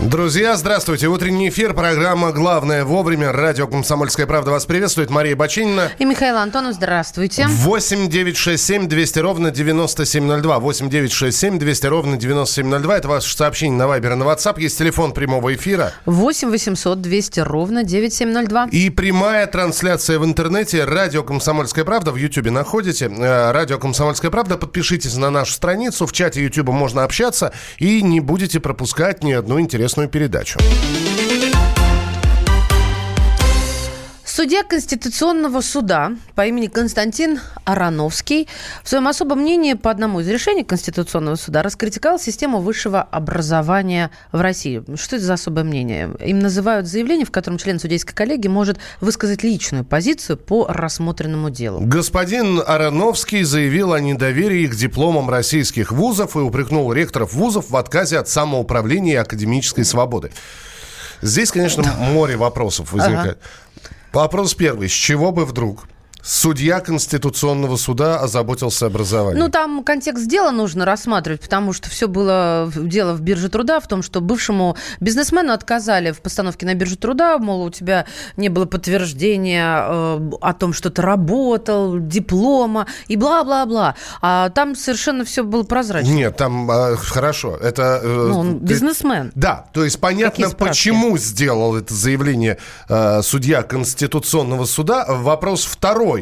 Друзья, здравствуйте. Утренний эфир, программа «Главное вовремя». Радио «Комсомольская правда» вас приветствует. Мария Бачинина. И Михаил Антонов, здравствуйте. 8-967-200-97-02. 8-967-200-97-02. Это ваше сообщение на Вайбер и на WhatsApp. Есть телефон прямого эфира. 8-800-200-97-02. И прямая трансляция в интернете. Радио «Комсомольская правда». В Ютьюбе находите. Радио «Комсомольская правда». Подпишитесь на нашу страницу. В чате Ютьюба можно общаться. И не будете пропускать ни одну интересную передачу. Судья Конституционного суда по имени Константин Арановский в своем особом мнении по одному из решений Конституционного суда раскритиковал систему высшего образования в России. Что это за особое мнение? Им называют заявление, в котором член судейской коллегии может высказать личную позицию по рассмотренному делу. Господин Арановский заявил о недоверии к дипломам российских вузов и упрекнул ректоров вузов в отказе от самоуправления и академической свободы. Здесь, конечно, море вопросов возникает. Ага. Вопрос первый. С чего бы вдруг судья Конституционного суда озаботился образованием? Ну, там контекст дела нужно рассматривать, потому что все было дело в бирже труда, в том, что бывшему бизнесмену отказали в постановке на бирже труда, мол, у тебя не было подтверждения о том, что ты работал, диплома и бла-бла-бла. А там совершенно все было прозрачно. Нет, там хорошо. Это, он бизнесмен. Да, то есть понятно, почему сделал это заявление судья Конституционного суда. Вопрос второй.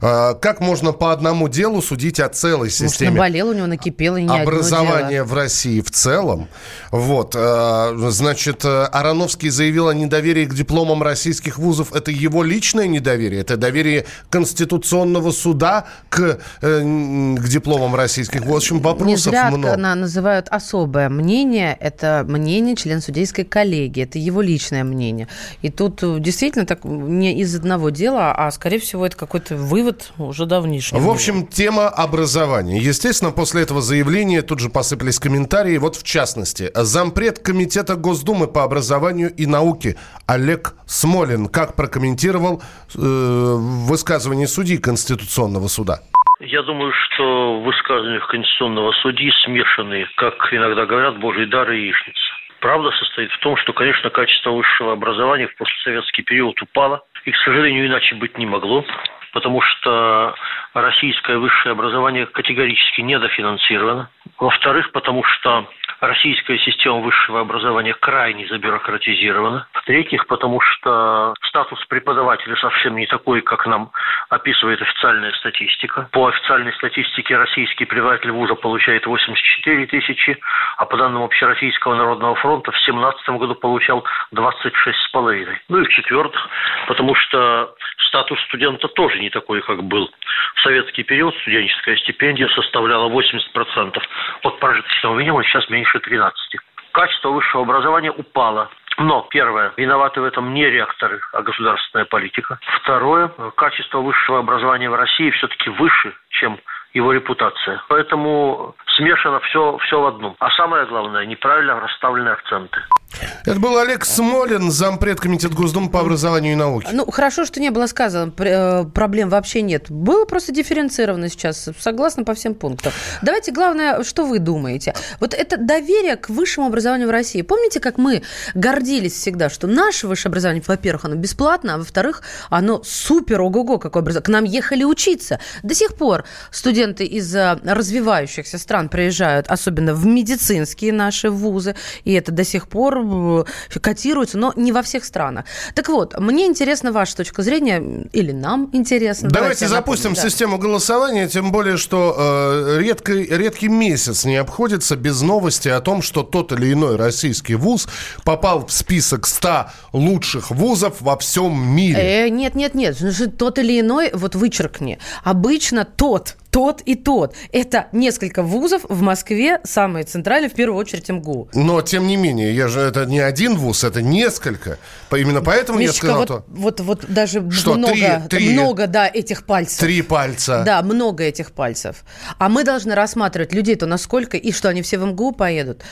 Как можно по одному делу судить о целой системе? Может, наболело у него, накипело, и не одно дело. Образование в России в целом. Вот, значит, Арановский заявил о недоверии к дипломам российских вузов. Это его личное недоверие? Это доверие Конституционного суда к дипломам российских вузов? В общем, вопросов много. Она называют особое мнение. Это мнение члена судейской коллегии. Это его личное мнение. И тут действительно так не из одного дела, а, скорее всего, это какой-то вывод уже давнишний. В общем, тема образования. Естественно, после этого заявления тут же посыпались комментарии. Вот в частности, зампред комитета Госдумы по образованию и науке Олег Смолин как прокомментировал высказывание судьи Конституционного суда. Я думаю, что в высказываниях Конституционного судьи смешаны, как иногда говорят, божий дар и яичница. Правда состоит в том, что, конечно, качество высшего образования в постсоветский период упало. И, к сожалению, иначе быть не могло. Потому что российское высшее образование категорически недофинансировано. Во-вторых, потому что российская система высшего образования крайне забюрократизирована. В-третьих, потому что статус преподавателя совсем не такой, как нам описывает официальная статистика. По официальной статистике российский преподаватель вуза получает 84 тысячи, а по данным Общероссийского народного фронта в 2017 году получал 26,5. Ну и в-четвертых, потому что статус студента тоже не такой, как был. В советский период студенческая стипендия составляла 80% от прожиточного минимума, сейчас меньше 13%. Качество высшего образования упало. Но, первое, виноваты в этом не ректоры, а государственная политика. Второе, качество высшего образования в России все-таки выше, чем его репутация. Поэтому смешано все в одном. А самое главное, неправильно расставлены акценты. Это был Олег Смолин, зампред комитета Госдумы по образованию и науке. Ну, хорошо, что не было сказано. Проблем вообще нет. Было просто дифференцировано сейчас, согласно по всем пунктам. Давайте, главное, что вы думаете. Вот это доверие к высшему образованию в России. Помните, как мы гордились всегда, что наше высшее образование, во-первых, оно бесплатно, а во-вторых, оно супер, ого-го, какое образование. К нам ехали учиться. До сих пор студенты из развивающихся стран приезжают, особенно в медицинские наши вузы, и это до сих пор котируются, но не во всех странах. Так вот, мне интересна ваша точка зрения, или нам интересно. Давайте запустим систему голосования, тем более, что редкий месяц не обходится без новости о том, что тот или иной российский вуз попал в список 100 лучших вузов во всем мире. Нет. Тот или иной, вот вычеркни. Обычно тот и тот. Это несколько вузов в Москве, самые центральные, в первую очередь МГУ. Но, тем не менее, это не один вуз, это несколько. Именно поэтому Мишечка, я сказал вот даже что, много этих пальцев. 3 пальца. Да, много этих пальцев. А мы должны рассматривать людей-то насколько, и что они все в МГУ поедут.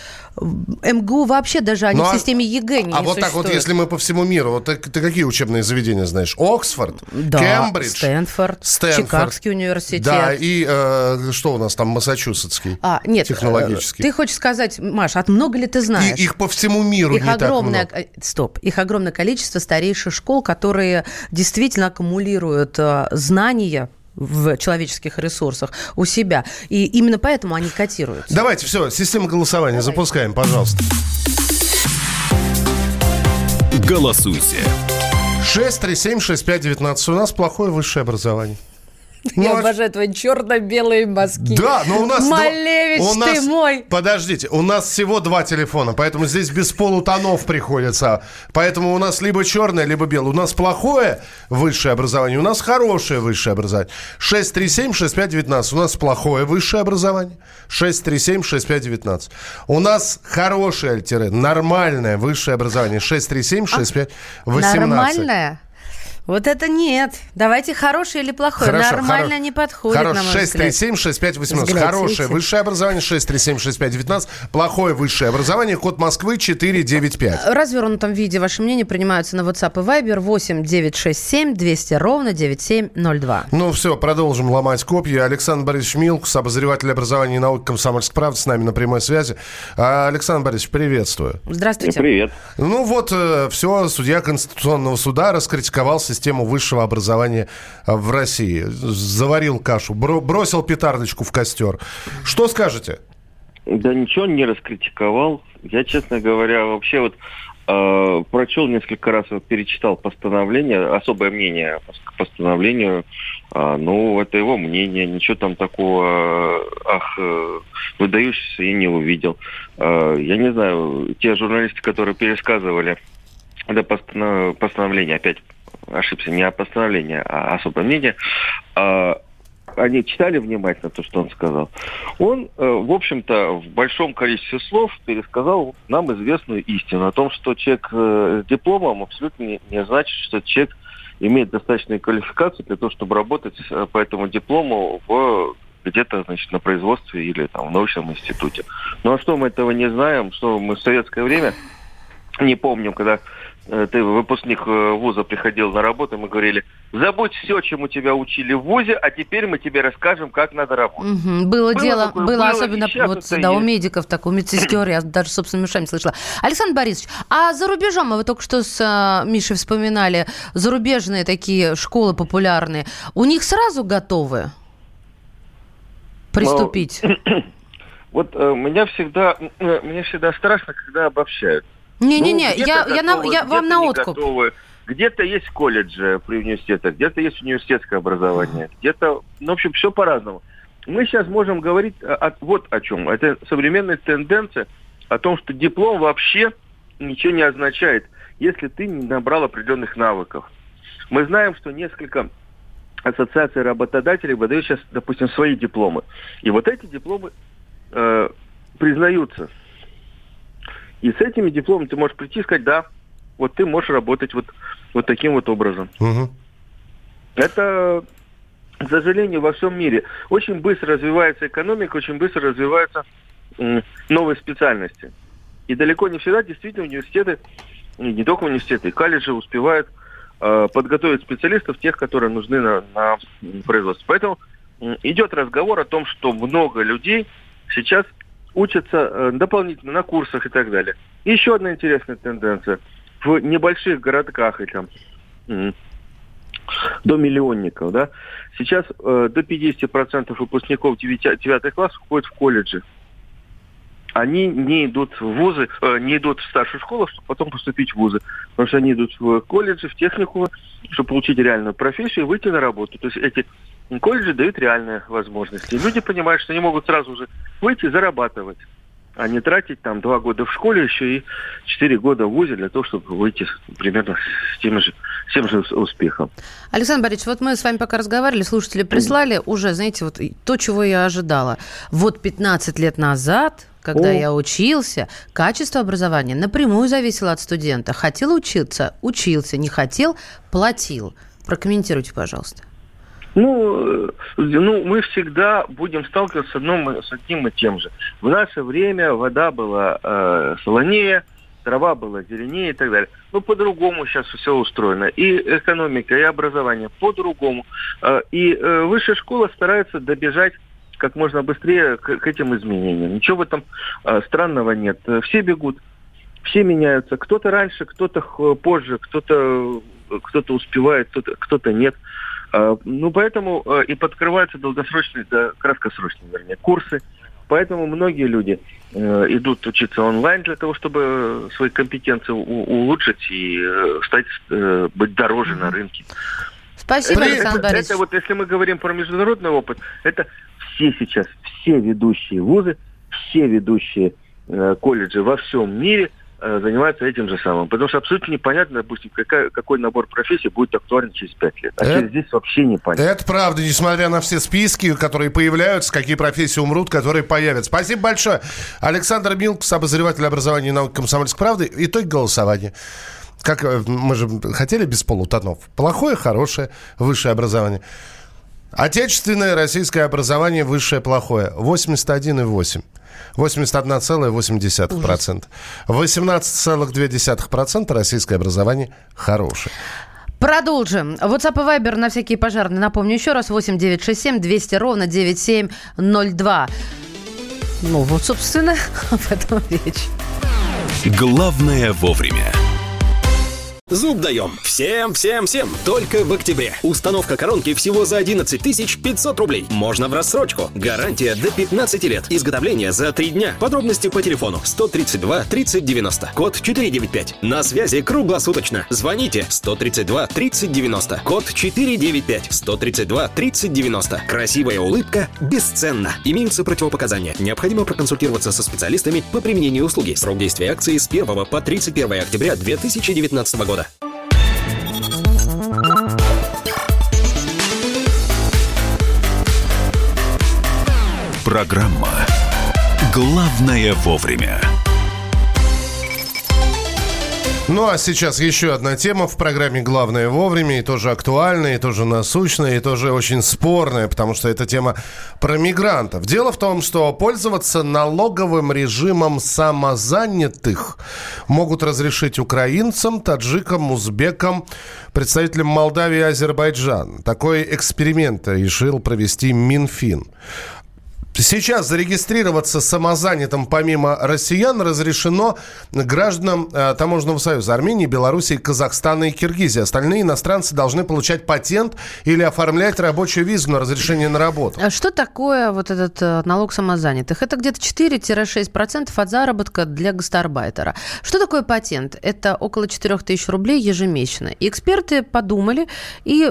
МГУ вообще даже они в системе ЕГЭ не существуют. А вот так вот, если мы по всему миру, вот ты какие учебные заведения знаешь? Оксфорд, да, Кембридж, Стэнфорд, Чикагский университет. Да, и что у нас там, массачусетский технологический. Ты хочешь сказать, Маш, от много ли ты знаешь? И их по всему миру их не огромное, так много. Стоп. Их огромное количество старейших школ, которые действительно аккумулируют знания в человеческих ресурсах у себя. И именно поэтому они котируются. Давайте, все, система голосования. Давай. Запускаем, пожалуйста. Голосуйте. 637-6519. У нас плохое высшее образование. Я обожаю твои черно-белые мазки. Да, но у нас... Малевич, ты мой! Подождите, у нас всего два телефона, поэтому здесь без полутонов приходится. Поэтому у нас либо черное, либо белое. У нас плохое высшее образование, у нас хорошее высшее образование. 637-6519. У нас плохое высшее образование. 637-6519. У нас хорошее, нормальное высшее образование. 637-6518. Нормальное? Вот это нет. Давайте хорошее или плохое. Хорошо, нормально не подходит, на мой 637-6518. Хорошее высшее образование. 637-6519. Плохое высшее образование. Код Москвы 495. В развернутом виде ваши мнения принимаются на WhatsApp и Viber 8-967-200-97-02. Ну все, продолжим ломать копья. Александр Борисович Милкус, обозреватель образования и наук «Комсомольской правды», с нами на прямой связи. Александр Борисович, приветствую. Здравствуйте. Привет. Ну вот, все, судья Конституционного суда раскритиковал систему высшего образования в России. Заварил кашу, бросил петардочку в костер. Что скажете? Да ничего не раскритиковал. Я, честно говоря, вообще вот прочел несколько раз, вот, перечитал постановление, особое мнение к постановлению. Ну, это его мнение. Ничего там такого выдающегося я не увидел. Я не знаю, те журналисты, которые пересказывали это постановление, опять ошибся, не о постановлении, а особое мнение, они читали внимательно то, что он сказал. Он, в общем-то, в большом количестве слов пересказал нам известную истину о том, что человек с дипломом абсолютно не значит, что человек имеет достаточную квалификацию для того, чтобы работать по этому диплому где-то, значит, на производстве или там в научном институте. Ну а что мы этого не знаем, что мы в советское время не помним, когда ты, выпускник вуза, приходил на работу, мы говорили: забудь все, чему тебя учили в вузе, а теперь мы тебе расскажем, как надо работать. Угу. Было дело, особенно вот, да, у медиков, так, у медсестер, я даже собственными ушами слышала. Александр Борисович, а за рубежом, а вы только что с Мишей вспоминали, зарубежные такие школы популярные, у них сразу готовы приступить? Вот меня всегда страшно, когда обобщают. Не-не-не, я вам на откуп. Где-то есть колледжи при университетах, где-то есть университетское образование, где-то, в общем, все по-разному. Мы сейчас можем говорить вот о чем. Это современная тенденция о том, что диплом вообще ничего не означает, если ты не набрал определенных навыков. Мы знаем, что несколько ассоциаций работодателей выдают сейчас, допустим, свои дипломы. И вот эти дипломы признаются. И с этими дипломами ты можешь прийти и сказать: да, вот ты можешь работать вот таким вот образом. Угу. Это, к сожалению, во всем мире. Очень быстро развивается экономика, очень быстро развиваются новые специальности. И далеко не всегда действительно университеты, не только университеты, и колледжи успевают подготовить специалистов, тех, которые нужны на производстве. Поэтому идет разговор о том, что много людей сейчас учатся дополнительно на курсах и так далее. И еще одна интересная тенденция. В небольших городках, и там до миллионников, да, сейчас до 50% выпускников 9 классов уходят в колледжи. Они не идут в вузы, не идут в старшую школу, чтобы потом поступить в вузы. Потому что они идут в колледжи, в техникумы, чтобы получить реальную профессию и выйти на работу. То есть эти колледжи дают реальные возможности. И люди понимают, что они могут сразу же выйти и зарабатывать, а не тратить там 2 года в школе еще и 4 года в вузе для того, чтобы выйти примерно с тем же успехом. Александр Борисович, вот мы с вами пока разговаривали, слушатели прислали уже, знаете, вот то, чего я ожидала. Вот 15 лет назад, когда я учился, качество образования напрямую зависело от студента. Хотел учиться – учился, не хотел – платил. Прокомментируйте, пожалуйста. Ну, мы всегда будем сталкиваться с одним и тем же. В наше время вода была солонее, трава была зеленее и так далее. Но по-другому сейчас все устроено. И экономика, и образование по-другому. И высшая школа старается добежать как можно быстрее к этим изменениям. Ничего в этом странного нет. Все бегут, все меняются. Кто-то раньше, кто-то позже, кто-то успевает, кто-то нет. Ну, поэтому и подкрываются долгосрочные, да, краткосрочные, вернее, курсы. Поэтому многие люди идут учиться онлайн для того, чтобы свои компетенции улучшить и стать, быть дороже на рынке. Спасибо, Александр Борисович. Это вот, если мы говорим про международный опыт, это все сейчас, все ведущие вузы, все ведущие колледжи во всем мире занимаются этим же самым. Потому что абсолютно непонятно, допустим, какой набор профессий будет актуален через 5 лет. А через здесь вообще непонятно. Это правда, несмотря на все списки, которые появляются, какие профессии умрут, которые появятся. Спасибо большое. Александр Милкус, обозреватель образования и науки «Комсомольской правды». Итоги голосования. Как мы же хотели без полутонов. Плохое, хорошее, высшее образование. Отечественное, российское образование, высшее, плохое. 81,8%. 81,8%. 18,2% российское образование хорошее. Продолжим. WhatsApp и Viber на всякие пожарные. Напомню еще раз. 8-967-200-97-02. Ну вот, собственно, об этом речь. Главное вовремя. Зуб даем. Всем. Только в октябре. Установка коронки всего за 11 500 рублей. Можно в рассрочку. Гарантия до 15 лет. Изготовление за 3 дня. Подробности по телефону 132 30 90. Код 495. На связи круглосуточно. Звоните 132 30 90. Код 495. 132 30 90. Красивая улыбка бесценна. Имеются противопоказания. Необходимо проконсультироваться со специалистами по применению услуги. Срок действия акции с 1 по 31 октября 2019 года. Программа «Главное вовремя». Ну, а сейчас еще одна тема в программе «Главное вовремя», и тоже актуальная, и тоже насущная, и тоже очень спорная, потому что это тема про мигрантов. Дело в том, что пользоваться налоговым режимом самозанятых могут разрешить украинцам, таджикам, узбекам, представителям Молдавии и Азербайджана. Такой эксперимент решил провести Минфин. Сейчас зарегистрироваться самозанятым помимо россиян разрешено гражданам Таможенного союза Армении, Белоруссии, Казахстана и Киргизии. Остальные иностранцы должны получать патент или оформлять рабочую визу на разрешение на работу. А что такое вот этот налог самозанятых? Это где-то 4-6% от заработка для гастарбайтера. Что такое патент? Это около 4 тысяч рублей ежемесячно. И эксперты подумали и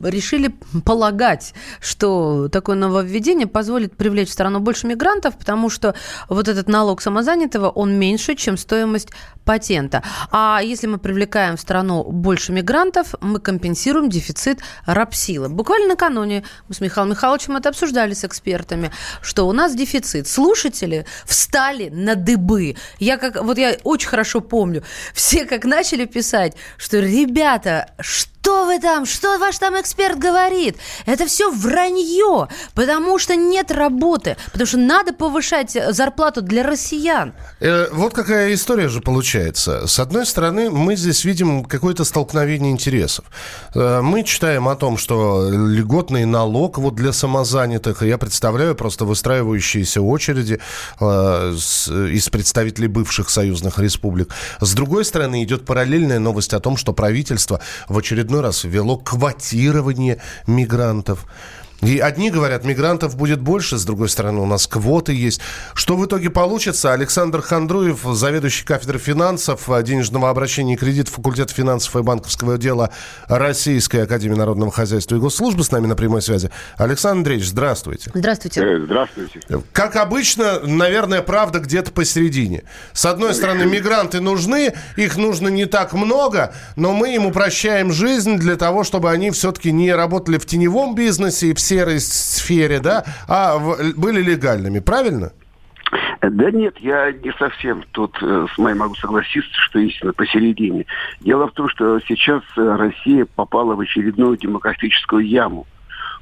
решили полагать, что такое нововведение позволит привлечь в страну больше мигрантов, потому что вот этот налог самозанятого, он меньше, чем стоимость патента. А если мы привлекаем в страну больше мигрантов, мы компенсируем дефицит рабсилы. Буквально накануне мы с Михаилом Михайловичем это обсуждали с экспертами, что у нас дефицит. Слушатели встали на дыбы. Я очень хорошо помню, все как начали писать, что ребята, что вы там? Что ваш там эксперт говорит? Это все вранье, потому что нет работы, потому что надо повышать зарплату для россиян. Вот какая история же получается. С одной стороны, мы здесь видим какое-то столкновение интересов. Мы читаем о том, что льготный налог вот для самозанятых, я представляю просто выстраивающиеся очереди из представителей бывших союзных республик. С другой стороны, идет параллельная новость о том, что правительство в очередной раз ввело квотирование мигрантов. И одни говорят, мигрантов будет больше, с другой стороны, у нас квоты есть. Что в итоге получится? Александр Хандруев, заведующий кафедрой финансов, денежного обращения и кредитов факультета финансов и банковского дела Российской Академии Народного Хозяйства и Госслужбы, с нами на прямой связи. Александр Андреевич, здравствуйте. Здравствуйте. Как обычно, наверное, правда где-то посередине. С одной стороны, мигранты нужны, их нужно не так много, но мы им упрощаем жизнь для того, чтобы они все-таки не работали в теневом бизнесе и в серой сфере, да, были легальными, правильно? Да нет, я не совсем тут с моим могу согласиться, что истина посередине. Дело в том, что сейчас Россия попала в очередную демографическую яму.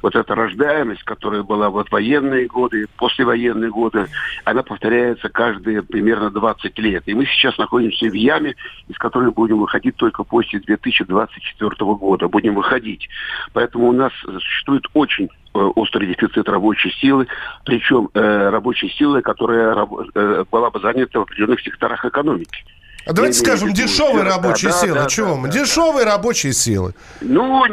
вот эта рождаемость, которая была в военные годы, послевоенные годы, она повторяется каждые примерно 20 лет. И мы сейчас находимся в яме, из которой будем выходить только после 2024 года. Будем выходить. Поэтому у нас существует очень острый дефицит рабочей силы, причем рабочей силы, которая была бы занята в определенных секторах экономики. А давайте скажем, дешевые рабочие силы. Дешевые рабочие силы. Ну,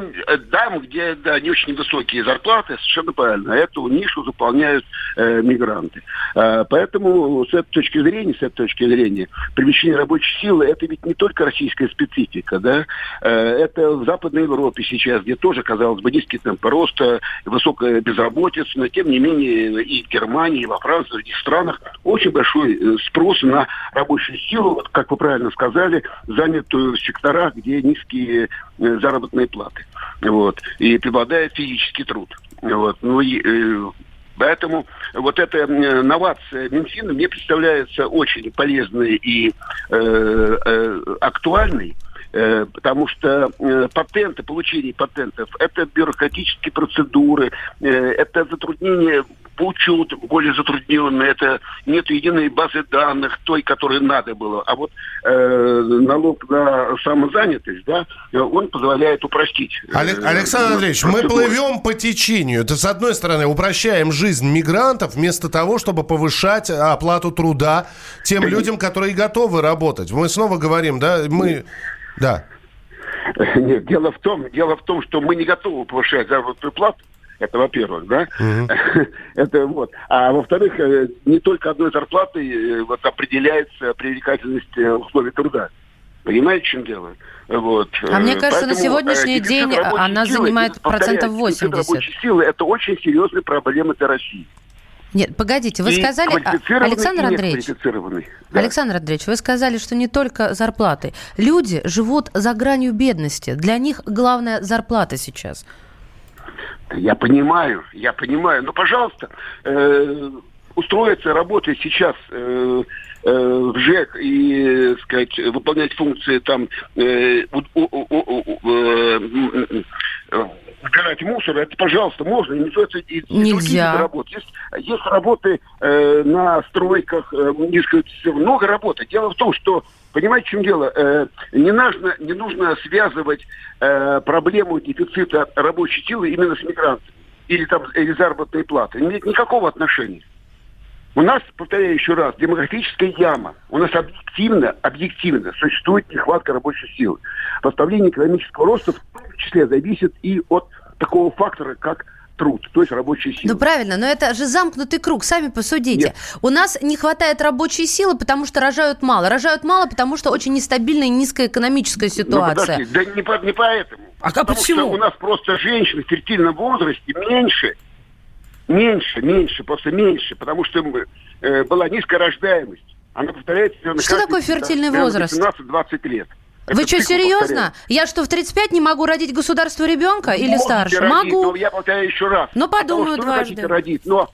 там, где не очень высокие зарплаты, совершенно правильно. Эту нишу заполняют мигранты. Поэтому с этой точки зрения, привлечение рабочей силы, это ведь не только российская специфика, да? Это в Западной Европе сейчас, где тоже, казалось бы, низкий темп роста, высокая безработица, но тем не менее и в Германии, и во Франции, и в других странах очень большой спрос на рабочую силу, вот как вы правильно сказали, занятую в секторах, где низкие заработные платы. Вот. И преобладает физический труд. Вот. Ну, и, поэтому вот эта новация Минфина мне представляется очень полезной и актуальной, потому что патенты, получение патентов, это бюрократические процедуры, это затруднение по учету, более затрудненные, это нет единой базы данных, той, которой надо было. А вот налог на самозанятость, да, он позволяет упростить. Александр Андреевич, мы плывем по течению. Это, с одной стороны, упрощаем жизнь мигрантов вместо того, чтобы повышать оплату труда тем людям, которые готовы работать. Мы снова говорим, да, Нет, дело в том, что мы не готовы повышать заработную плату. Это, во-первых, да? Mm-hmm. Это вот. А во-вторых, не только одной зарплатой вот, определяется привлекательность условий труда. Понимаете, в чем дело? Вот. А мне кажется, на сегодняшний день она занимает процентов 80. Дефицит рабочей силы – это очень серьезная проблема для России. Нет, погодите, вы сказали, Александр Андреевич, вы сказали, что не только зарплаты. Люди живут за гранью бедности. Для них главная зарплата сейчас. Я понимаю. Но, пожалуйста, устроиться, работать сейчас в ЖЭК и, так сказать, выполнять функции там, убирать мусор, это, пожалуйста, можно. Нельзя. Есть работы на стройках, много работы. Дело в том, что, понимаете, в чем дело? Не нужно связывать проблему дефицита рабочей силы именно с мигрантами или заработной платы. Не имеет никакого отношения. У нас, повторяю еще раз, демографическая яма. У нас объективно существует нехватка рабочей силы. Восстановление экономического роста в том числе зависит и от такого фактора, как труд, то есть рабочая сила. Ну правильно, но это же замкнутый круг, сами посудите. Нет. У нас не хватает рабочей силы, потому что рожают мало, потому что очень нестабильная и низкая экономическая ситуация. Ну, подожди, не поэтому. Почему? Что у нас просто женщины в фертильном возрасте меньше, потому что была низкая рождаемость. Она повторяется... Что такое фертильный возраст? 17-20 лет. Вы что, серьезно? Я что, в 35 не могу родить государству ребенка или старше? Могу. Но я повторяю еще раз. Но подумаю дважды. Но,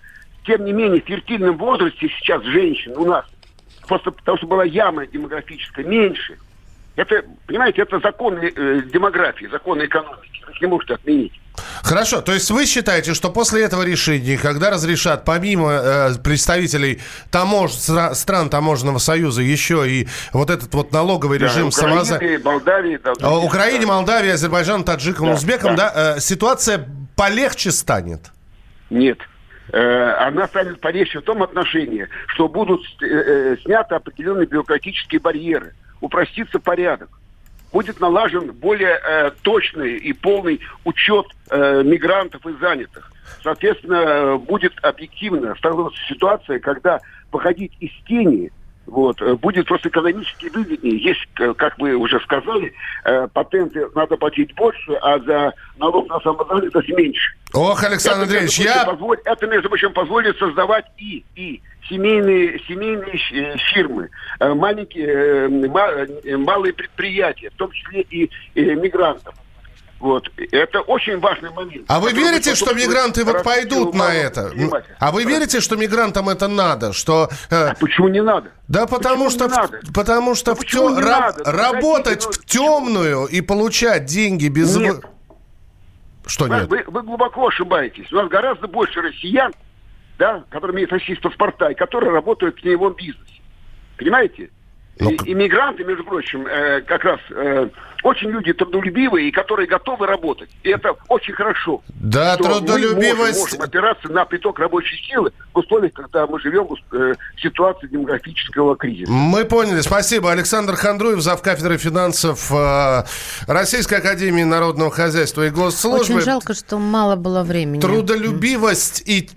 тем не менее, в фертильном возрасте сейчас женщин у нас, просто потому что была яма демографическая, меньше. Это, понимаете, это законы демографии, законы экономики. Их не может отменить. Хорошо, то есть вы считаете, что после этого решения, когда разрешат помимо представителей стран Таможенного союза еще и вот этот вот налоговый режим Украине, Молдавии, Азербайджану, таджикам, узбекам, ситуация полегче станет? Нет. Она станет полегче в том отношении, что будут сняты определенные бюрократические барьеры, упростится порядок. Будет налажен более точный и полный учет мигрантов и занятых. Соответственно, будет объективно становиться ситуация, когда выходить из тени будет просто экономически выгоднее. Есть, как вы уже сказали, патенты надо платить больше, а за налог на самозанятость меньше. Ох, Александр Андреевич, это, между прочим, позволит создавать и семейные фирмы, малые предприятия, в том числе и мигрантов. Вот. Это очень важный момент. А вы верите, что мигранты пойдут на это? А вы верите, что мигрантам это надо? А почему не надо? Да потому что работать в темную и получать деньги без... Нет. Что нет? Вы глубоко ошибаетесь. У нас гораздо больше россиян, да, которые имеют российские паспорта и которые работают в теневом бизнесе. Понимаете? Ну, и мигранты, между прочим, как раз очень люди трудолюбивые и которые готовы работать. И это очень хорошо. Да, трудолюбивость. Мы можем опираться на приток рабочей силы в условиях, когда мы живем в ситуации демографического кризиса. Мы поняли. Спасибо. Александр Хандруев, завкафедрой финансов Российской Академии Народного Хозяйства и Госслужбы. Очень жалко, что мало было времени. Трудолюбивость и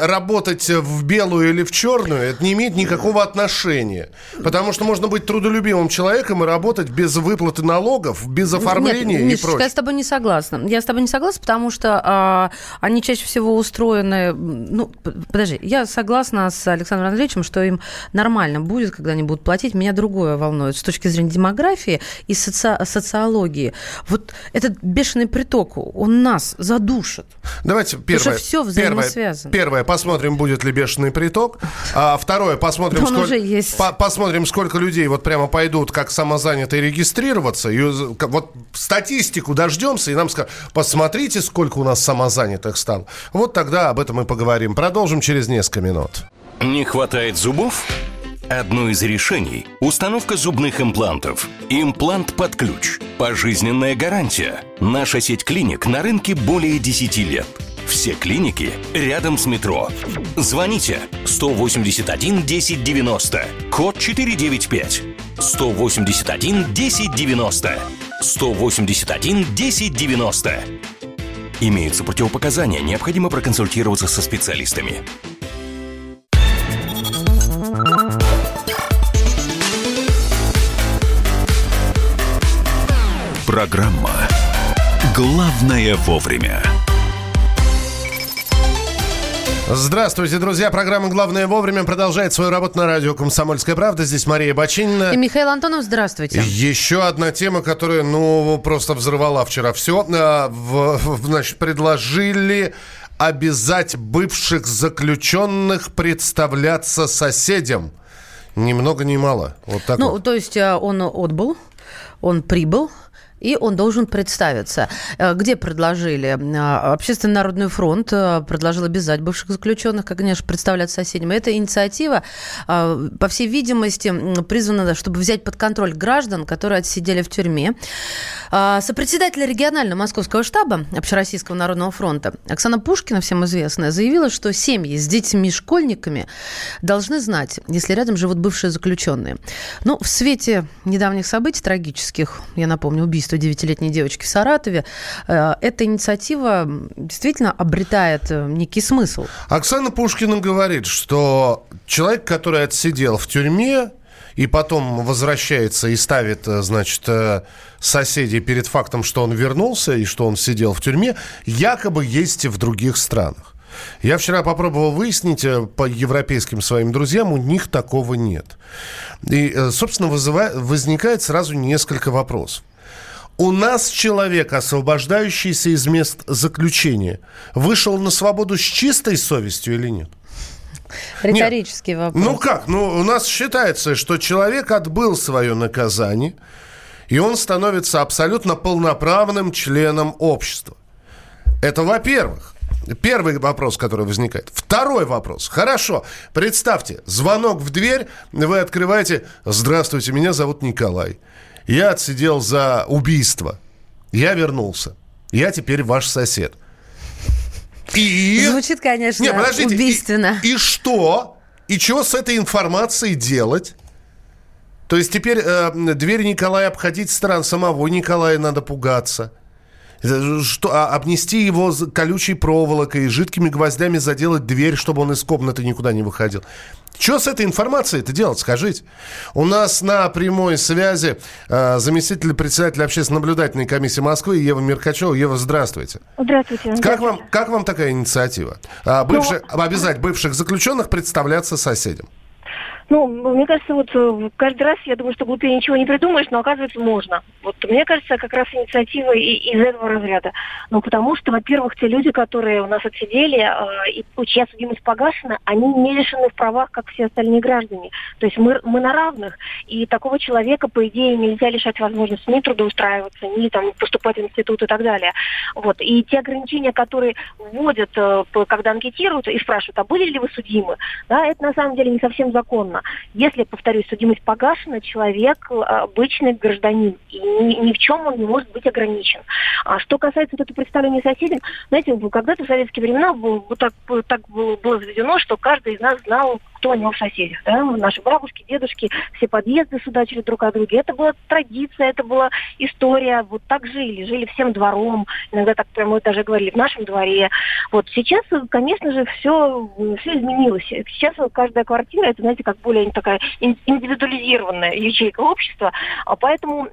работать в белую или в черную, это не имеет никакого отношения. Потому что можно быть трудолюбивым человеком и работать без выплаты налогов, без оформления. Нет, Миш, и прочее. Я с тобой не согласна. Я с тобой не согласна, потому что они чаще всего устроены... Ну, подожди, я согласна с Александром Андреевичем, что им нормально будет, когда они будут платить. Меня другое волнует с точки зрения демографии и социологии. Вот этот бешеный приток, он нас задушит. Давайте первое. Потому что все взаимосвязано. Первое, посмотрим, будет ли бешеный приток. А второе, посмотрим, сколько людей вот прямо пойдут как самозанятые регистрироваться. И вот статистику дождемся, и нам скажут, посмотрите, сколько у нас самозанятых стало. Вот тогда об этом и поговорим. Продолжим через несколько минут. Не хватает зубов? Одно из решений – установка зубных имплантов. Имплант под ключ. Пожизненная гарантия. Наша сеть клиник на рынке более 10 лет. Все клиники рядом с метро. Звоните 181 1090, код 495. 181 1090, 181 1090. Имеются противопоказания, необходимо проконсультироваться со специалистами. Программа «Главное вовремя». Здравствуйте, друзья. Программа «Главное вовремя» продолжает свою работу на радио «Комсомольская правда». Здесь Мария Бачинина. И Михаил Антонов, здравствуйте. Еще одна тема, которая, просто взорвала вчера все. Значит, предложили обязать бывших заключенных представляться соседям. Ни много, ни мало. Вот так вот. То есть он отбыл, он прибыл. И он должен представиться. Где предложили? Общественный народный фронт предложил обязать бывших заключенных, конечно, представлять соседям. Эта инициатива, по всей видимости, призвана, чтобы взять под контроль граждан, которые отсидели в тюрьме. Сопредседатель регионального московского штаба Общероссийского народного фронта Оксана Пушкина, всем известная, заявила, что семьи с детьми-школьниками должны знать, если рядом живут бывшие заключенные. Но в свете недавних событий трагических, я напомню, убийств 9-летней девочки в Саратове, эта инициатива действительно обретает некий смысл. Оксана Пушкина говорит, что человек, который отсидел в тюрьме и потом возвращается и ставит, значит, соседей перед фактом, что он вернулся и что он сидел в тюрьме, якобы есть и в других странах. Я вчера попробовал выяснить по европейским своим друзьям, у них такого нет. И, собственно, возникает сразу несколько вопросов. У нас человек, освобождающийся из мест заключения, вышел на свободу с чистой совестью или нет? Риторический вопрос. У нас считается, что человек отбыл свое наказание, и он становится абсолютно полноправным членом общества. Это во-первых. Первый вопрос, который возникает. Второй вопрос. Хорошо. Представьте, звонок в дверь, вы открываете. Здравствуйте, меня зовут Николай. Я отсидел за убийство. Я вернулся. Я теперь ваш сосед. И... Звучит, конечно, убийственно. И что? И чего с этой информацией делать? То есть теперь дверь Николая обходить стран, самого Николая надо пугаться. Обнести его колючей проволокой и жидкими гвоздями заделать дверь, чтобы он из комнаты никуда не выходил. Что с этой информацией-то делать, скажите? У нас на прямой связи заместитель председателя общественно-наблюдательной комиссии Москвы Ева Меркачева. Ева, здравствуйте. Здравствуйте. Как вам такая инициатива? Обязать бывших заключенных представляться соседям? Ну, мне кажется, вот каждый раз я думаю, что глупее ничего не придумаешь, но оказывается можно. Вот мне кажется, как раз инициатива из этого разряда. Ну, потому что, во-первых, те люди, которые у нас отсидели, и чья судимость погашена, они не лишены в правах, как все остальные граждане. То есть мы на равных, и такого человека, по идее, нельзя лишать возможности ни трудоустраиваться, ни там поступать в институт и так далее. Вот. И те ограничения, которые вводят, когда анкетируют и спрашивают, а были ли вы судимы, да, это на самом деле не совсем законно. Если, повторюсь, судимость погашена, человек обычный гражданин, и ни в чем он не может быть ограничен. А что касается вот этого представления соседям, знаете, когда-то в советские времена было заведено, что каждый из нас знал, кто о нем в соседях. Да? Наши бабушки, дедушки, все подъезды судачили друг о друге. Это была традиция, это была история. Вот так жили всем двором. Иногда так прямо даже говорили, в нашем дворе. Вот сейчас, конечно же, все изменилось. Сейчас каждая квартира, это, знаете, как более такая индивидуализированная ячейка общества. Поэтому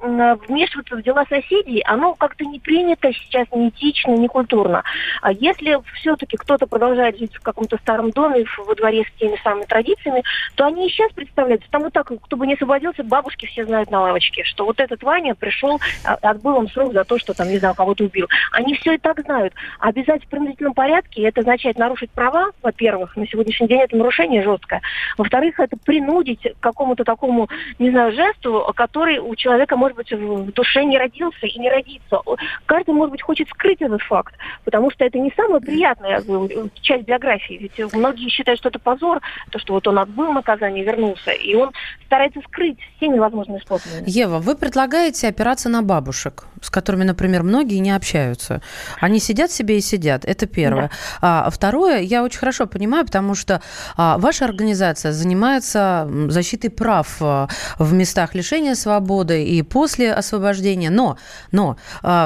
вмешиваться в дела соседей, оно как-то не принято сейчас, не этично, не культурно. Если все-таки кто-то продолжает жить в каком-то старом доме, во дворе с теми самыми традициями, то они и сейчас представляются. Там вот так, кто бы не освободился, бабушки все знают на лавочке, что вот этот Ваня пришел, отбыл он срок за то, что там, не знаю, кого-то убил. Они все и так знают. Обязать в принудительном порядке, это означает нарушить права, во-первых, на сегодняшний день это нарушение жесткое. Во-вторых, это принудить к какому-то такому, не знаю, жесту, который у человека, может быть, в душе не родился и не родится. Каждый, может быть, хочет скрыть этот факт, потому что это не самая приятная часть биографии. Ведь многие считают, что это позор, то, что вот он отбыл наказание, вернулся, и он старается скрыть все невозможные способы. Ева, вы предлагаете опираться на бабушек, с которыми, например, многие не общаются. Они сидят себе и сидят, это первое. Да. А второе, я очень хорошо понимаю, потому что ваша организация занимается защитой прав в местах лишения свободы и после освобождения. Но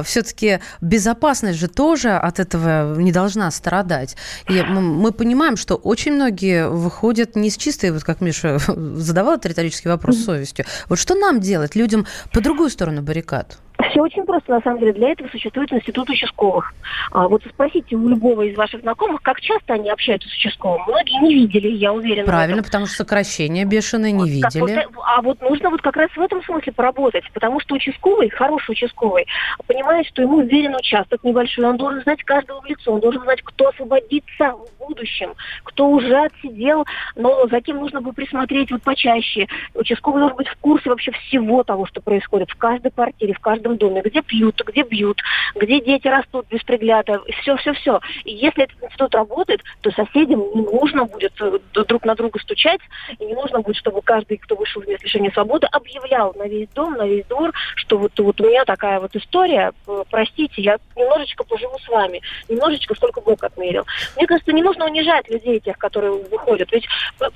все-таки безопасность же тоже от этого не должна страдать. И мы понимаем, что очень многие выходят не с чистой, вот как Миша задавал этот риторический вопрос, совестью. Вот что нам делать, людям по другую сторону баррикад? Все очень просто, на самом деле. Для этого существует институт участковых. Вот спросите у любого из ваших знакомых, как часто они общаются с участковым. Многие не видели, я уверена. Правильно, потому что сокращения бешеные не видели. А вот нужно вот как раз в этом смысле поработать, потому что участковый, хороший участковый, понимает, что ему верен участок небольшой, он должен знать каждого в лицо, он должен знать, кто освободится в будущем, кто уже отсидел, но за кем нужно бы присмотреть вот почаще. Участковый должен быть в курсе вообще всего того, что происходит в каждой квартире, в каждом доме, где пьют, где бьют, где дети растут без пригляда, все. И если этот институт работает, то соседям не нужно будет друг на друга стучать, и не нужно будет, чтобы каждый, кто вышел из лишения свободы, объявлял на весь дом, на весь двор, что вот у меня такая вот история, простите, я немножечко поживу с вами, немножечко, сколько Бог отмерил. Мне кажется, не нужно унижать людей, тех, которые выходят. Ведь,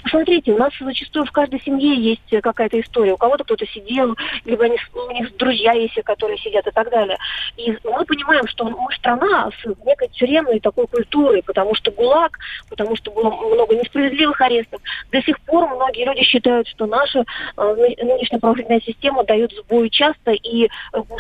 посмотрите, у нас зачастую в каждой семье есть какая-то история. У кого-то кто-то сидел, либо у них друзья есть, которые сидят и так далее. И мы понимаем, что мы страна с некой тюремной такой культурой, потому что ГУЛАГ, потому что было много несправедливых арестов. До сих пор многие люди считают, что наша нынешняя правоохранительная система дает сбои часто. И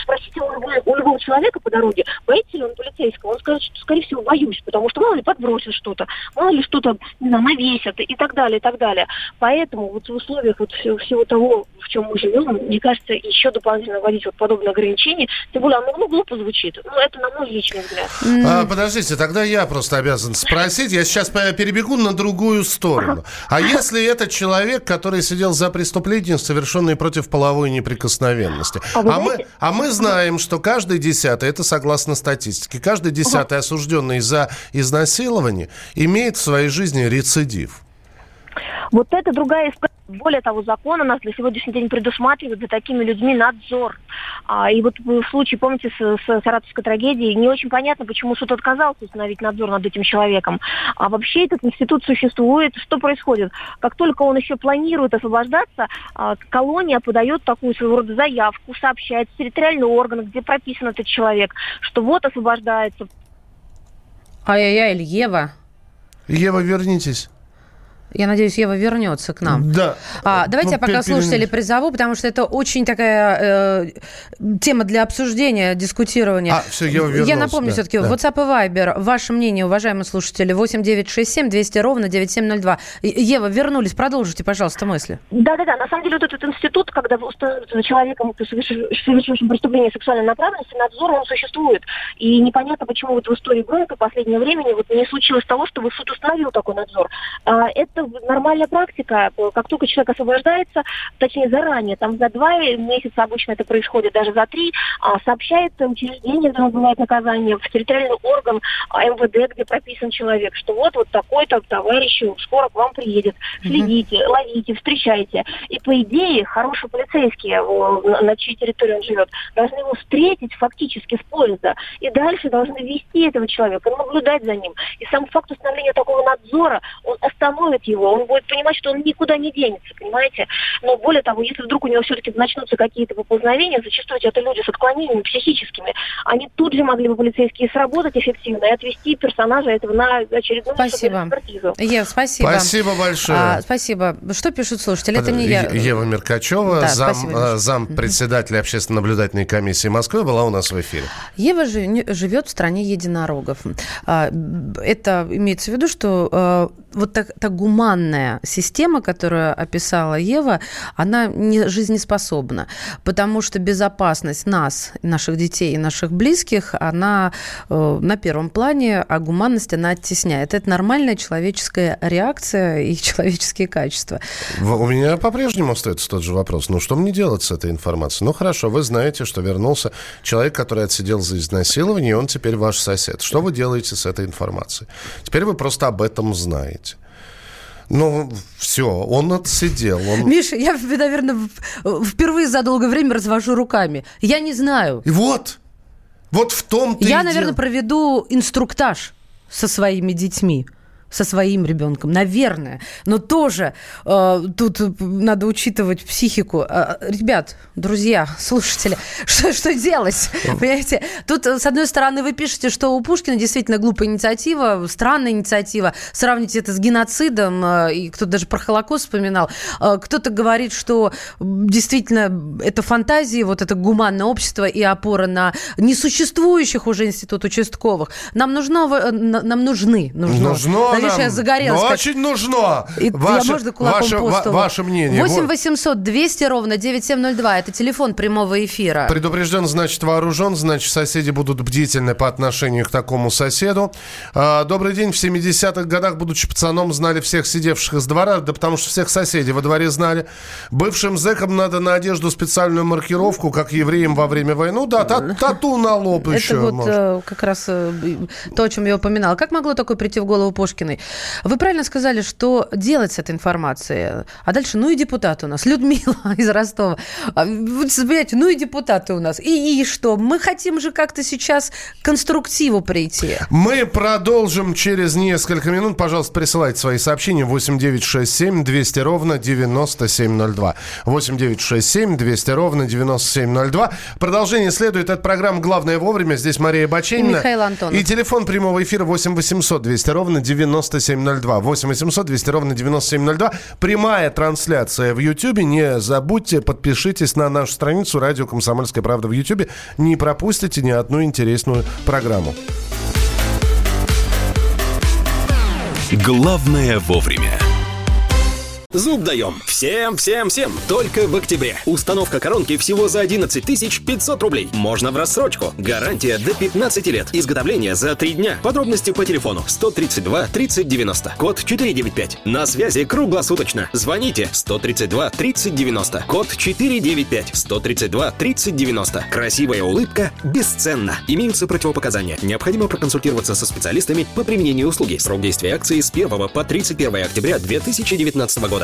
спросите у любого человека по дороге, боится ли он полицейского? Он скажет, что, скорее всего, боюсь, потому что мало ли подбросят что-то, мало ли что-то, не знаю, навесят и так далее, и так далее. Поэтому вот в условиях вот всего того, в чем мы живем, мне кажется, еще дополнительно вводить вот подобное ограничений, тем более оно глупо звучит. Ну, это на мой личный взгляд. Подождите, тогда я просто обязан спросить. Я сейчас перебегу на другую сторону. А если это человек, который сидел за преступления, совершенные против половой неприкосновенности? А мы знаем, что каждый десятый, это согласно статистике, каждый десятый осужденный за изнасилование имеет в своей жизни рецидив. Вот это другая история. Более того, закон у нас на сегодняшний день предусматривает за такими людьми надзор. И вот в случае, помните, с саратовской трагедией, не очень понятно, почему суд отказался установить надзор над этим человеком. А вообще этот институт существует. Что происходит? Как только он еще планирует освобождаться, колония подает такую своего рода заявку, сообщает в территориальный орган, где прописан этот человек, что вот освобождается. Ева, вернитесь. Я надеюсь, Ева вернется к нам. Да. Давайте я пока слушателей призову, потому что это очень такая тема для обсуждения, дискутирования. Все, Ева вернулась. Я напомню все-таки, WhatsApp и Viber. Ваше мнение, уважаемые слушатели, 8 967 200 ровно 9702. Ева, вернулись, продолжите, пожалуйста, мысли. Да-да-да, на самом деле вот этот институт, когда установится за человеком, совершившим преступление сексуальной направленности, надзор, он существует. И непонятно, почему вот в истории Громко в последнее время не случилось того, чтобы суд установил такой надзор. Это нормальная практика. Как только человек освобождается, точнее заранее, там за 2 месяца обычно это происходит, даже за 3, сообщает учреждение, где он бывает наказание, в территориальный орган МВД, где прописан человек, что вот такой-то товарищ скоро к вам приедет. Следите, ловите, встречайте. И по идее, хорошие полицейские, на чьей территории он живет, должны его встретить фактически с поезда. И дальше должны вести этого человека, наблюдать за ним. И сам факт установления такого надзора, он остановит его, он будет понимать, что он никуда не денется, понимаете? Но более того, если вдруг у него все-таки начнутся какие-то поползновения, зачастую это люди с отклонениями психическими, они тут же могли бы полицейские сработать эффективно и отвести персонажа этого на очередную экспертизу. Ева, спасибо. Спасибо большое. Спасибо. Что пишут слушатели? Это не я. Ева Меркачева, да, зампредседателя общественно наблюдательной комиссии Москвы, была у нас в эфире. Ева живет в стране единорогов. Это имеется в виду, что вот та гуманная система, которую описала Ева, она не жизнеспособна, потому что безопасность нас, наших детей и наших близких, она на первом плане, а гуманность она оттесняет. Это нормальная человеческая реакция и человеческие качества. У меня по-прежнему остается тот же вопрос. Что мне делать с этой информацией? Хорошо, вы знаете, что вернулся человек, который отсидел за изнасилование, и он теперь ваш сосед. Что вы делаете с этой информацией? Теперь вы просто об этом знаете. Все, он отсидел. Миша, я, наверное, впервые за долгое время развожу руками. Я не знаю. И вот в том-то я, наверное, проведу инструктаж со своими детьми. Со своим ребенком, наверное. Но тоже тут надо учитывать психику. Ребят, друзья, слушатели, что делать? Понимаете? Тут, с одной стороны, вы пишете, что у Пушкина действительно глупая инициатива, странная инициатива. Сравнить это с геноцидом. И кто-то даже про Холокост вспоминал. Кто-то говорит, что действительно это фантазии, это гуманное общество и опора на несуществующих уже институт участковых. Нам нужно. Видишь, я загорелась. Очень нужно. Ваше мнение. 8 800 200 ровно 9702. Это телефон прямого эфира. Предупрежден, значит вооружен. Значит, соседи будут бдительны по отношению к такому соседу. Добрый день. В 70-х годах, будучи пацаном, знали всех сидевших из двора. Да потому что всех соседей во дворе знали. Бывшим зэкам надо на одежду специальную маркировку, как евреям во время войны. Да, тату на лоб еще. Это как раз то, о чем я упоминала. Как могло такое прийти в голову Пушкина? Вы правильно сказали, что делать с этой информацией. А дальше, и депутаты у нас. Людмила из Ростова. Вы понимаете, и депутаты у нас. И что? Мы хотим же как-то сейчас к конструктиву прийти. Мы продолжим через несколько минут. Пожалуйста, присылайте свои сообщения. 8967 200 ровно 9702. 8967 200 ровно 9702. Продолжение следует от программы «Главное вовремя». Здесь Мария Бачинина. И Михаил Антонов. И телефон прямого эфира 8800 200 ровно 9702. 8 800 200 ровно 9702. Прямая трансляция в Ютьюбе. Не забудьте, подпишитесь на нашу страницу «Радио Комсомольская правда» в Ютьюбе. Не пропустите ни одну интересную программу. Главное вовремя. Зуб даем. Всем. Только в октябре. Установка коронки всего за 11 500 рублей. Можно в рассрочку. Гарантия до 15 лет. Изготовление за 3 дня. Подробности по телефону 132 30 90. Код 495. На связи круглосуточно. Звоните 132 30 90. Код 495. 132 30 90. Красивая улыбка бесценна. Имеются противопоказания. Необходимо проконсультироваться со специалистами по применению услуги. Срок действия акции с 1 по 31 октября 2019 года.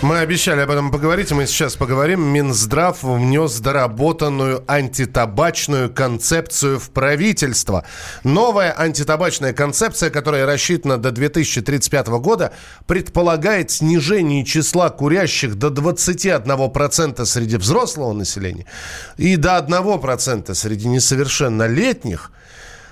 Мы обещали об этом поговорить, и мы сейчас поговорим. Минздрав внес доработанную антитабачную концепцию в правительство. Новая антитабачная концепция, которая рассчитана до 2035 года, предполагает снижение числа курящих до 21% среди взрослого населения и до 1% среди несовершеннолетних.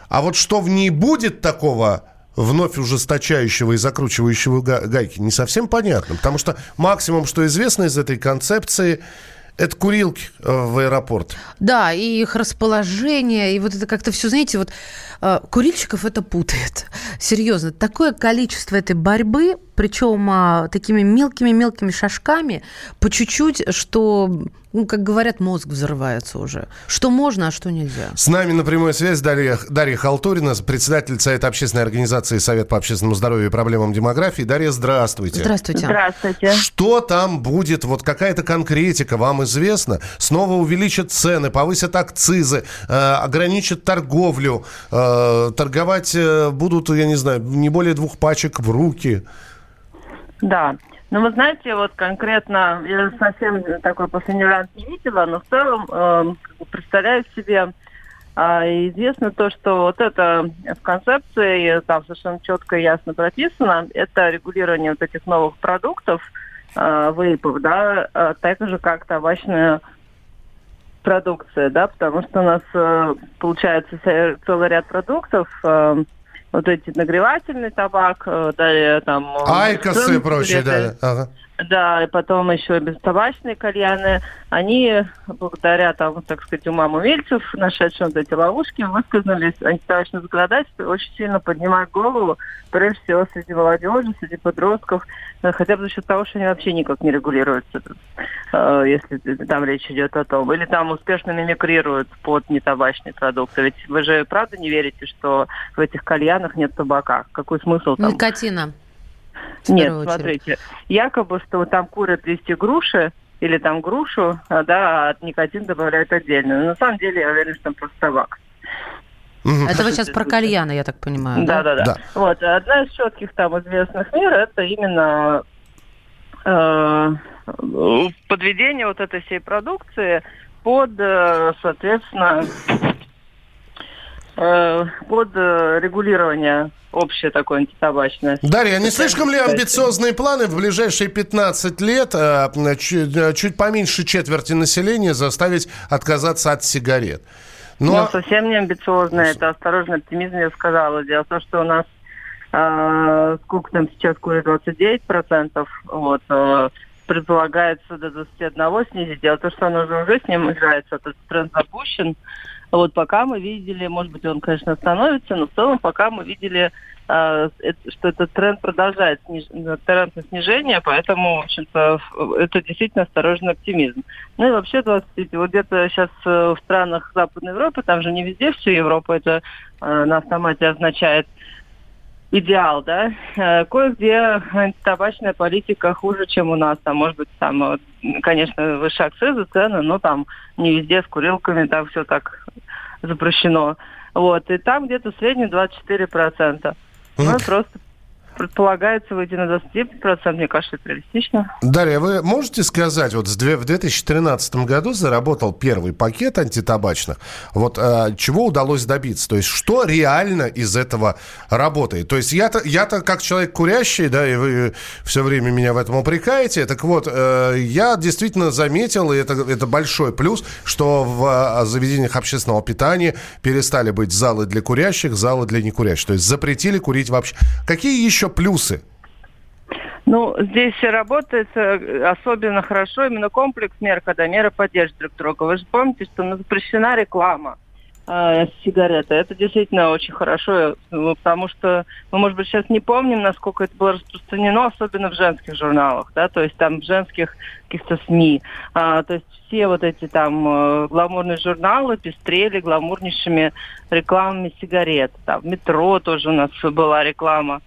А вот что в ней будет такого вновь ужесточающего и закручивающего гайки, не совсем понятно. Потому что максимум, что известно из этой концепции, это курилки в аэропорт. Да, и их расположение, и вот это как-то все, знаете, вот курильщиков это путает. Серьезно, такое количество этой борьбы, причем такими мелкими-мелкими шажками, по чуть-чуть, что, ну, как говорят, мозг взрывается уже. Что можно, а что нельзя. С нами на прямой связи Дарья Халтурина, председатель Совета общественной организации Совет по общественному здоровью и проблемам демографии. Дарья, здравствуйте. Здравствуйте. Здравствуйте. Что там будет? Вот какая-то конкретика вам известна? Снова увеличат цены, повысят акцизы, ограничат торговлю, торговать будут, я не знаю, не более 2 пачек в руки. Да. Ну, вы знаете, вот конкретно, я совсем такой послевариант не видела, но в целом представляю себе, известно то, что вот это в концепции, там совершенно четко и ясно прописано, это регулирование вот этих новых продуктов, вейпов, да, так же, как табачная продукция, да, потому что у нас получается целый ряд продуктов, вот эти нагревательный табак, далее там... Айкосы и прочее, да. Ага. Да, и потом еще безтабачные кальяны. Они, благодаря, там, так сказать, умам умельцев, нашедшим вот эти ловушки, высказались антитабачное законодательство, очень сильно поднимает голову, прежде всего, среди молодежи, среди подростков, хотя бы за счет того, что они вообще никак не регулируются, если там речь идет о том. Или там успешно мимикрируют под нетабачные продукты. Ведь вы же правда не верите, что в этих кальянах нет табака? Какой смысл там? Никотина. Нет, смотрите, якобы, что там курят листья груши или там грушу, да, от никотина добавляют отдельно. Но на самом деле я уверена, что там просто табак. Это вы сейчас про кальяны, я так понимаю, да? Да. Вот, одна из четких там известных мер – это именно подведение вот этой всей продукции под, соответственно, под регулирование общее такое антитабачное. Дарья, не слишком ли амбициозные планы в ближайшие 15 лет чуть поменьше четверти населения заставить отказаться от сигарет? Но... Ну, совсем не амбициозно. Это осторожный оптимизм, я сказала. Дело в том, что у нас сколько там сейчас курит? 29%. Вот, предполагается до 21 снизить. Дело в том, что оно уже с ним играется. Этот тренд запущен. Вот пока мы видели, может быть, он, конечно, остановится, но в целом пока мы видели, что этот тренд продолжает, тренд на снижение, поэтому, в общем-то, это действительно осторожный оптимизм. Ну и вообще, вот где-то сейчас в странах Западной Европы, там же не везде всю Европу, это на автомате означает идеал, да, кое-где антитабачная политика хуже, чем у нас, там, может быть, там, конечно, выше акцизы, цены, но там не везде с курилками, там все так запрещено, вот, и там где-то в среднем 24%, ну, просто... Предполагается выйти на 20%, мне кажется, это реалистично. Дарья, вы можете сказать, вот в 2013 году заработал первый пакет антитабачных, вот чего удалось добиться? То есть что реально из этого работает? То есть я-то как человек курящий, да, и вы все время меня в этом упрекаете, так вот, я действительно заметил, и это большой плюс, что в заведениях общественного питания перестали быть залы для курящих, залы для некурящих. То есть запретили курить вообще. Какие еще плюсы? Ну, здесь работает особенно хорошо именно комплекс мер, когда меры поддерживают друг друга. Вы же помните, что запрещена реклама сигареты. Это действительно очень хорошо, потому что мы, может быть, сейчас не помним, насколько это было распространено, особенно в женских журналах, да, то есть там в женских каких-то СМИ. То есть все вот эти там гламурные журналы пестрели гламурнейшими рекламами сигарет. Там в метро тоже у нас была реклама.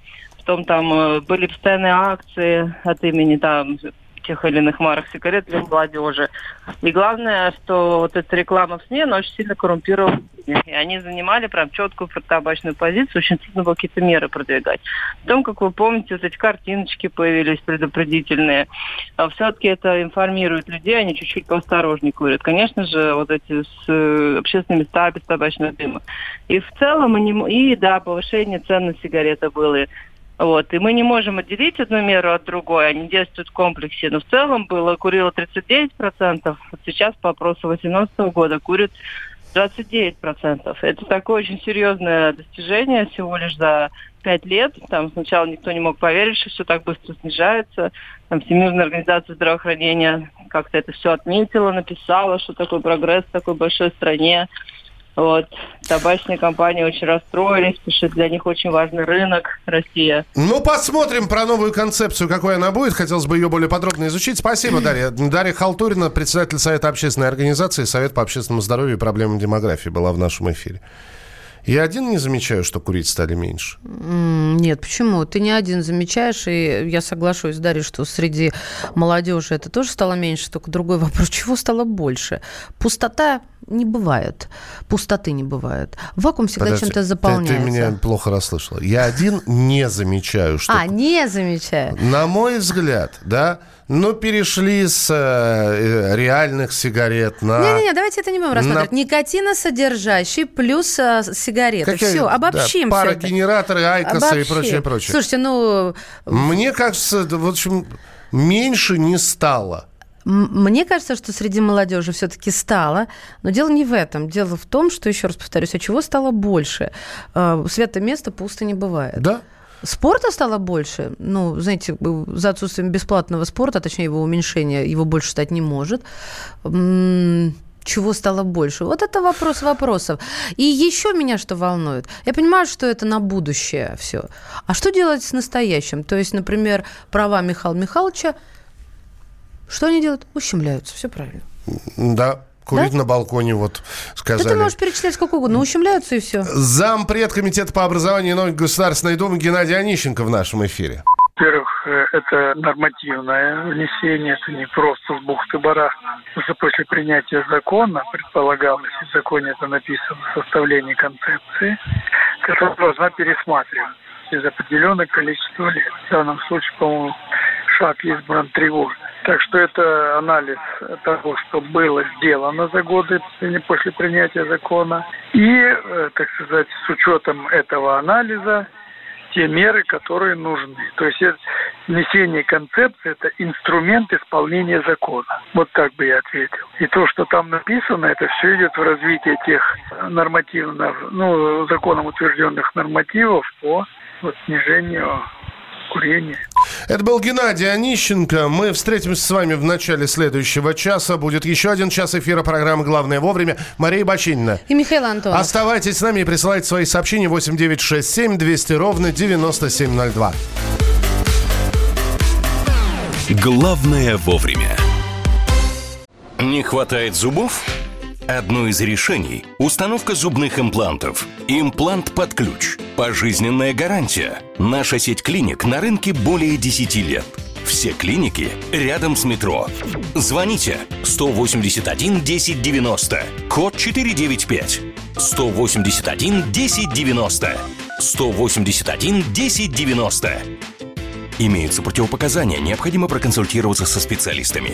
Потом там были постоянные акции от имени там тех или иных марок сигарет для молодежи. И главное, что вот эта реклама в СМИ, она очень сильно коррумпировала. И они занимали прям четкую табачную позицию, очень трудно было какие-то меры продвигать. Потом, как вы помните, вот эти картиночки появились предупредительные. Все-таки это информирует людей, они чуть-чуть поосторожнее курят. Конечно же, вот эти общественные места без табачного дыма. И в целом, и да, повышение цен на сигареты было. Вот. И мы не можем отделить одну меру от другой, они действуют в комплексе. Но в целом было курило 39%, сейчас по опросу 2018 года курят 29%. Это такое очень серьезное достижение всего лишь за 5 лет. Там сначала никто не мог поверить, что все так быстро снижается. Там Всемирная организация здравоохранения как-то это все отметила, написала, что такой прогресс в такой большой стране. Вот. Табачные компании очень расстроились, потому что для них очень важный рынок, Россия. Ну, посмотрим про новую концепцию, какой она будет. Хотелось бы ее более подробно изучить. Спасибо, Дарья. Дарья Халтурина, председатель Совета общественной организации, Совет по общественному здоровью и проблемам демографии, была в нашем эфире. Я один не замечаю, что курить стали меньше. Нет, почему? Ты не один замечаешь, и я соглашусь, Дарья, что среди молодежи это тоже стало меньше, только другой вопрос. Чего стало больше? Пустота не бывает. Пустоты не бывает. Вакуум всегда чем-то заполняется. Ты меня плохо расслышала. Я один не замечаю, что... не замечаю. На мой взгляд, да... Ну, перешли с реальных сигарет на... Не-не-не, давайте это не будем рассматривать. Никотиносодержащий плюс сигареты. Все, обобщим все это. Парогенераторы, айкосы и прочее-прочее. Слушайте, ну... Мне кажется, в общем, меньше не стало. Мне кажется, что среди молодежи все-таки стало, но дело не в этом. Дело в том, что, еще раз повторюсь, а чего стало больше? Святое место пусто не бывает. Да. Спорта стало больше, ну, знаете, за отсутствием бесплатного спорта, а точнее его уменьшения, его больше стать не может. Чего стало больше? Вот это вопрос вопросов. И еще меня что волнует. Я понимаю, что это на будущее все. А что делать с настоящим? То есть, например, права Михаила Михайловича, что они делают? Ущемляются, все правильно. Да. Курить на балконе, вот, сказали. Да ты можешь перечислять сколько угодно, ущемляются и все. Зампред комитета по образованию и науке Государственной Думы Геннадий Онищенко в нашем эфире. Во-первых, это нормативное внесение, это не просто с бухты-барахта. Потому что после принятия закона, предполагалось, в законе это написано, составление концепции, которая должна пересматриваться через определенное количество лет. В данном случае, по-моему, шаг избран тревожный. Так что это анализ того, что было сделано за годы после принятия закона. И, так сказать, с учетом этого анализа, те меры, которые нужны. То есть внесение концепции – это инструмент исполнения закона. Вот так бы я ответил. И то, что там написано, это все идет в развитие тех нормативных, ну, законом утвержденных нормативов по вот, снижению курения. Это был Геннадий Онищенко. Мы встретимся с вами в начале следующего часа. Будет еще один час эфира программы «Главное вовремя». Мария Бачинина. И Михаил Антонов. Оставайтесь с нами и присылайте свои сообщения 8967 200 ровно 9702. «Главное вовремя». Не хватает зубов? Одно из решений – установка зубных имплантов. Имплант под ключ. Пожизненная гарантия. Наша сеть клиник на рынке более 10 лет. Все клиники рядом с метро. Звоните 181 1090, код 495. 181 1090. 181 1090. Имеются противопоказания, необходимо проконсультироваться со специалистами.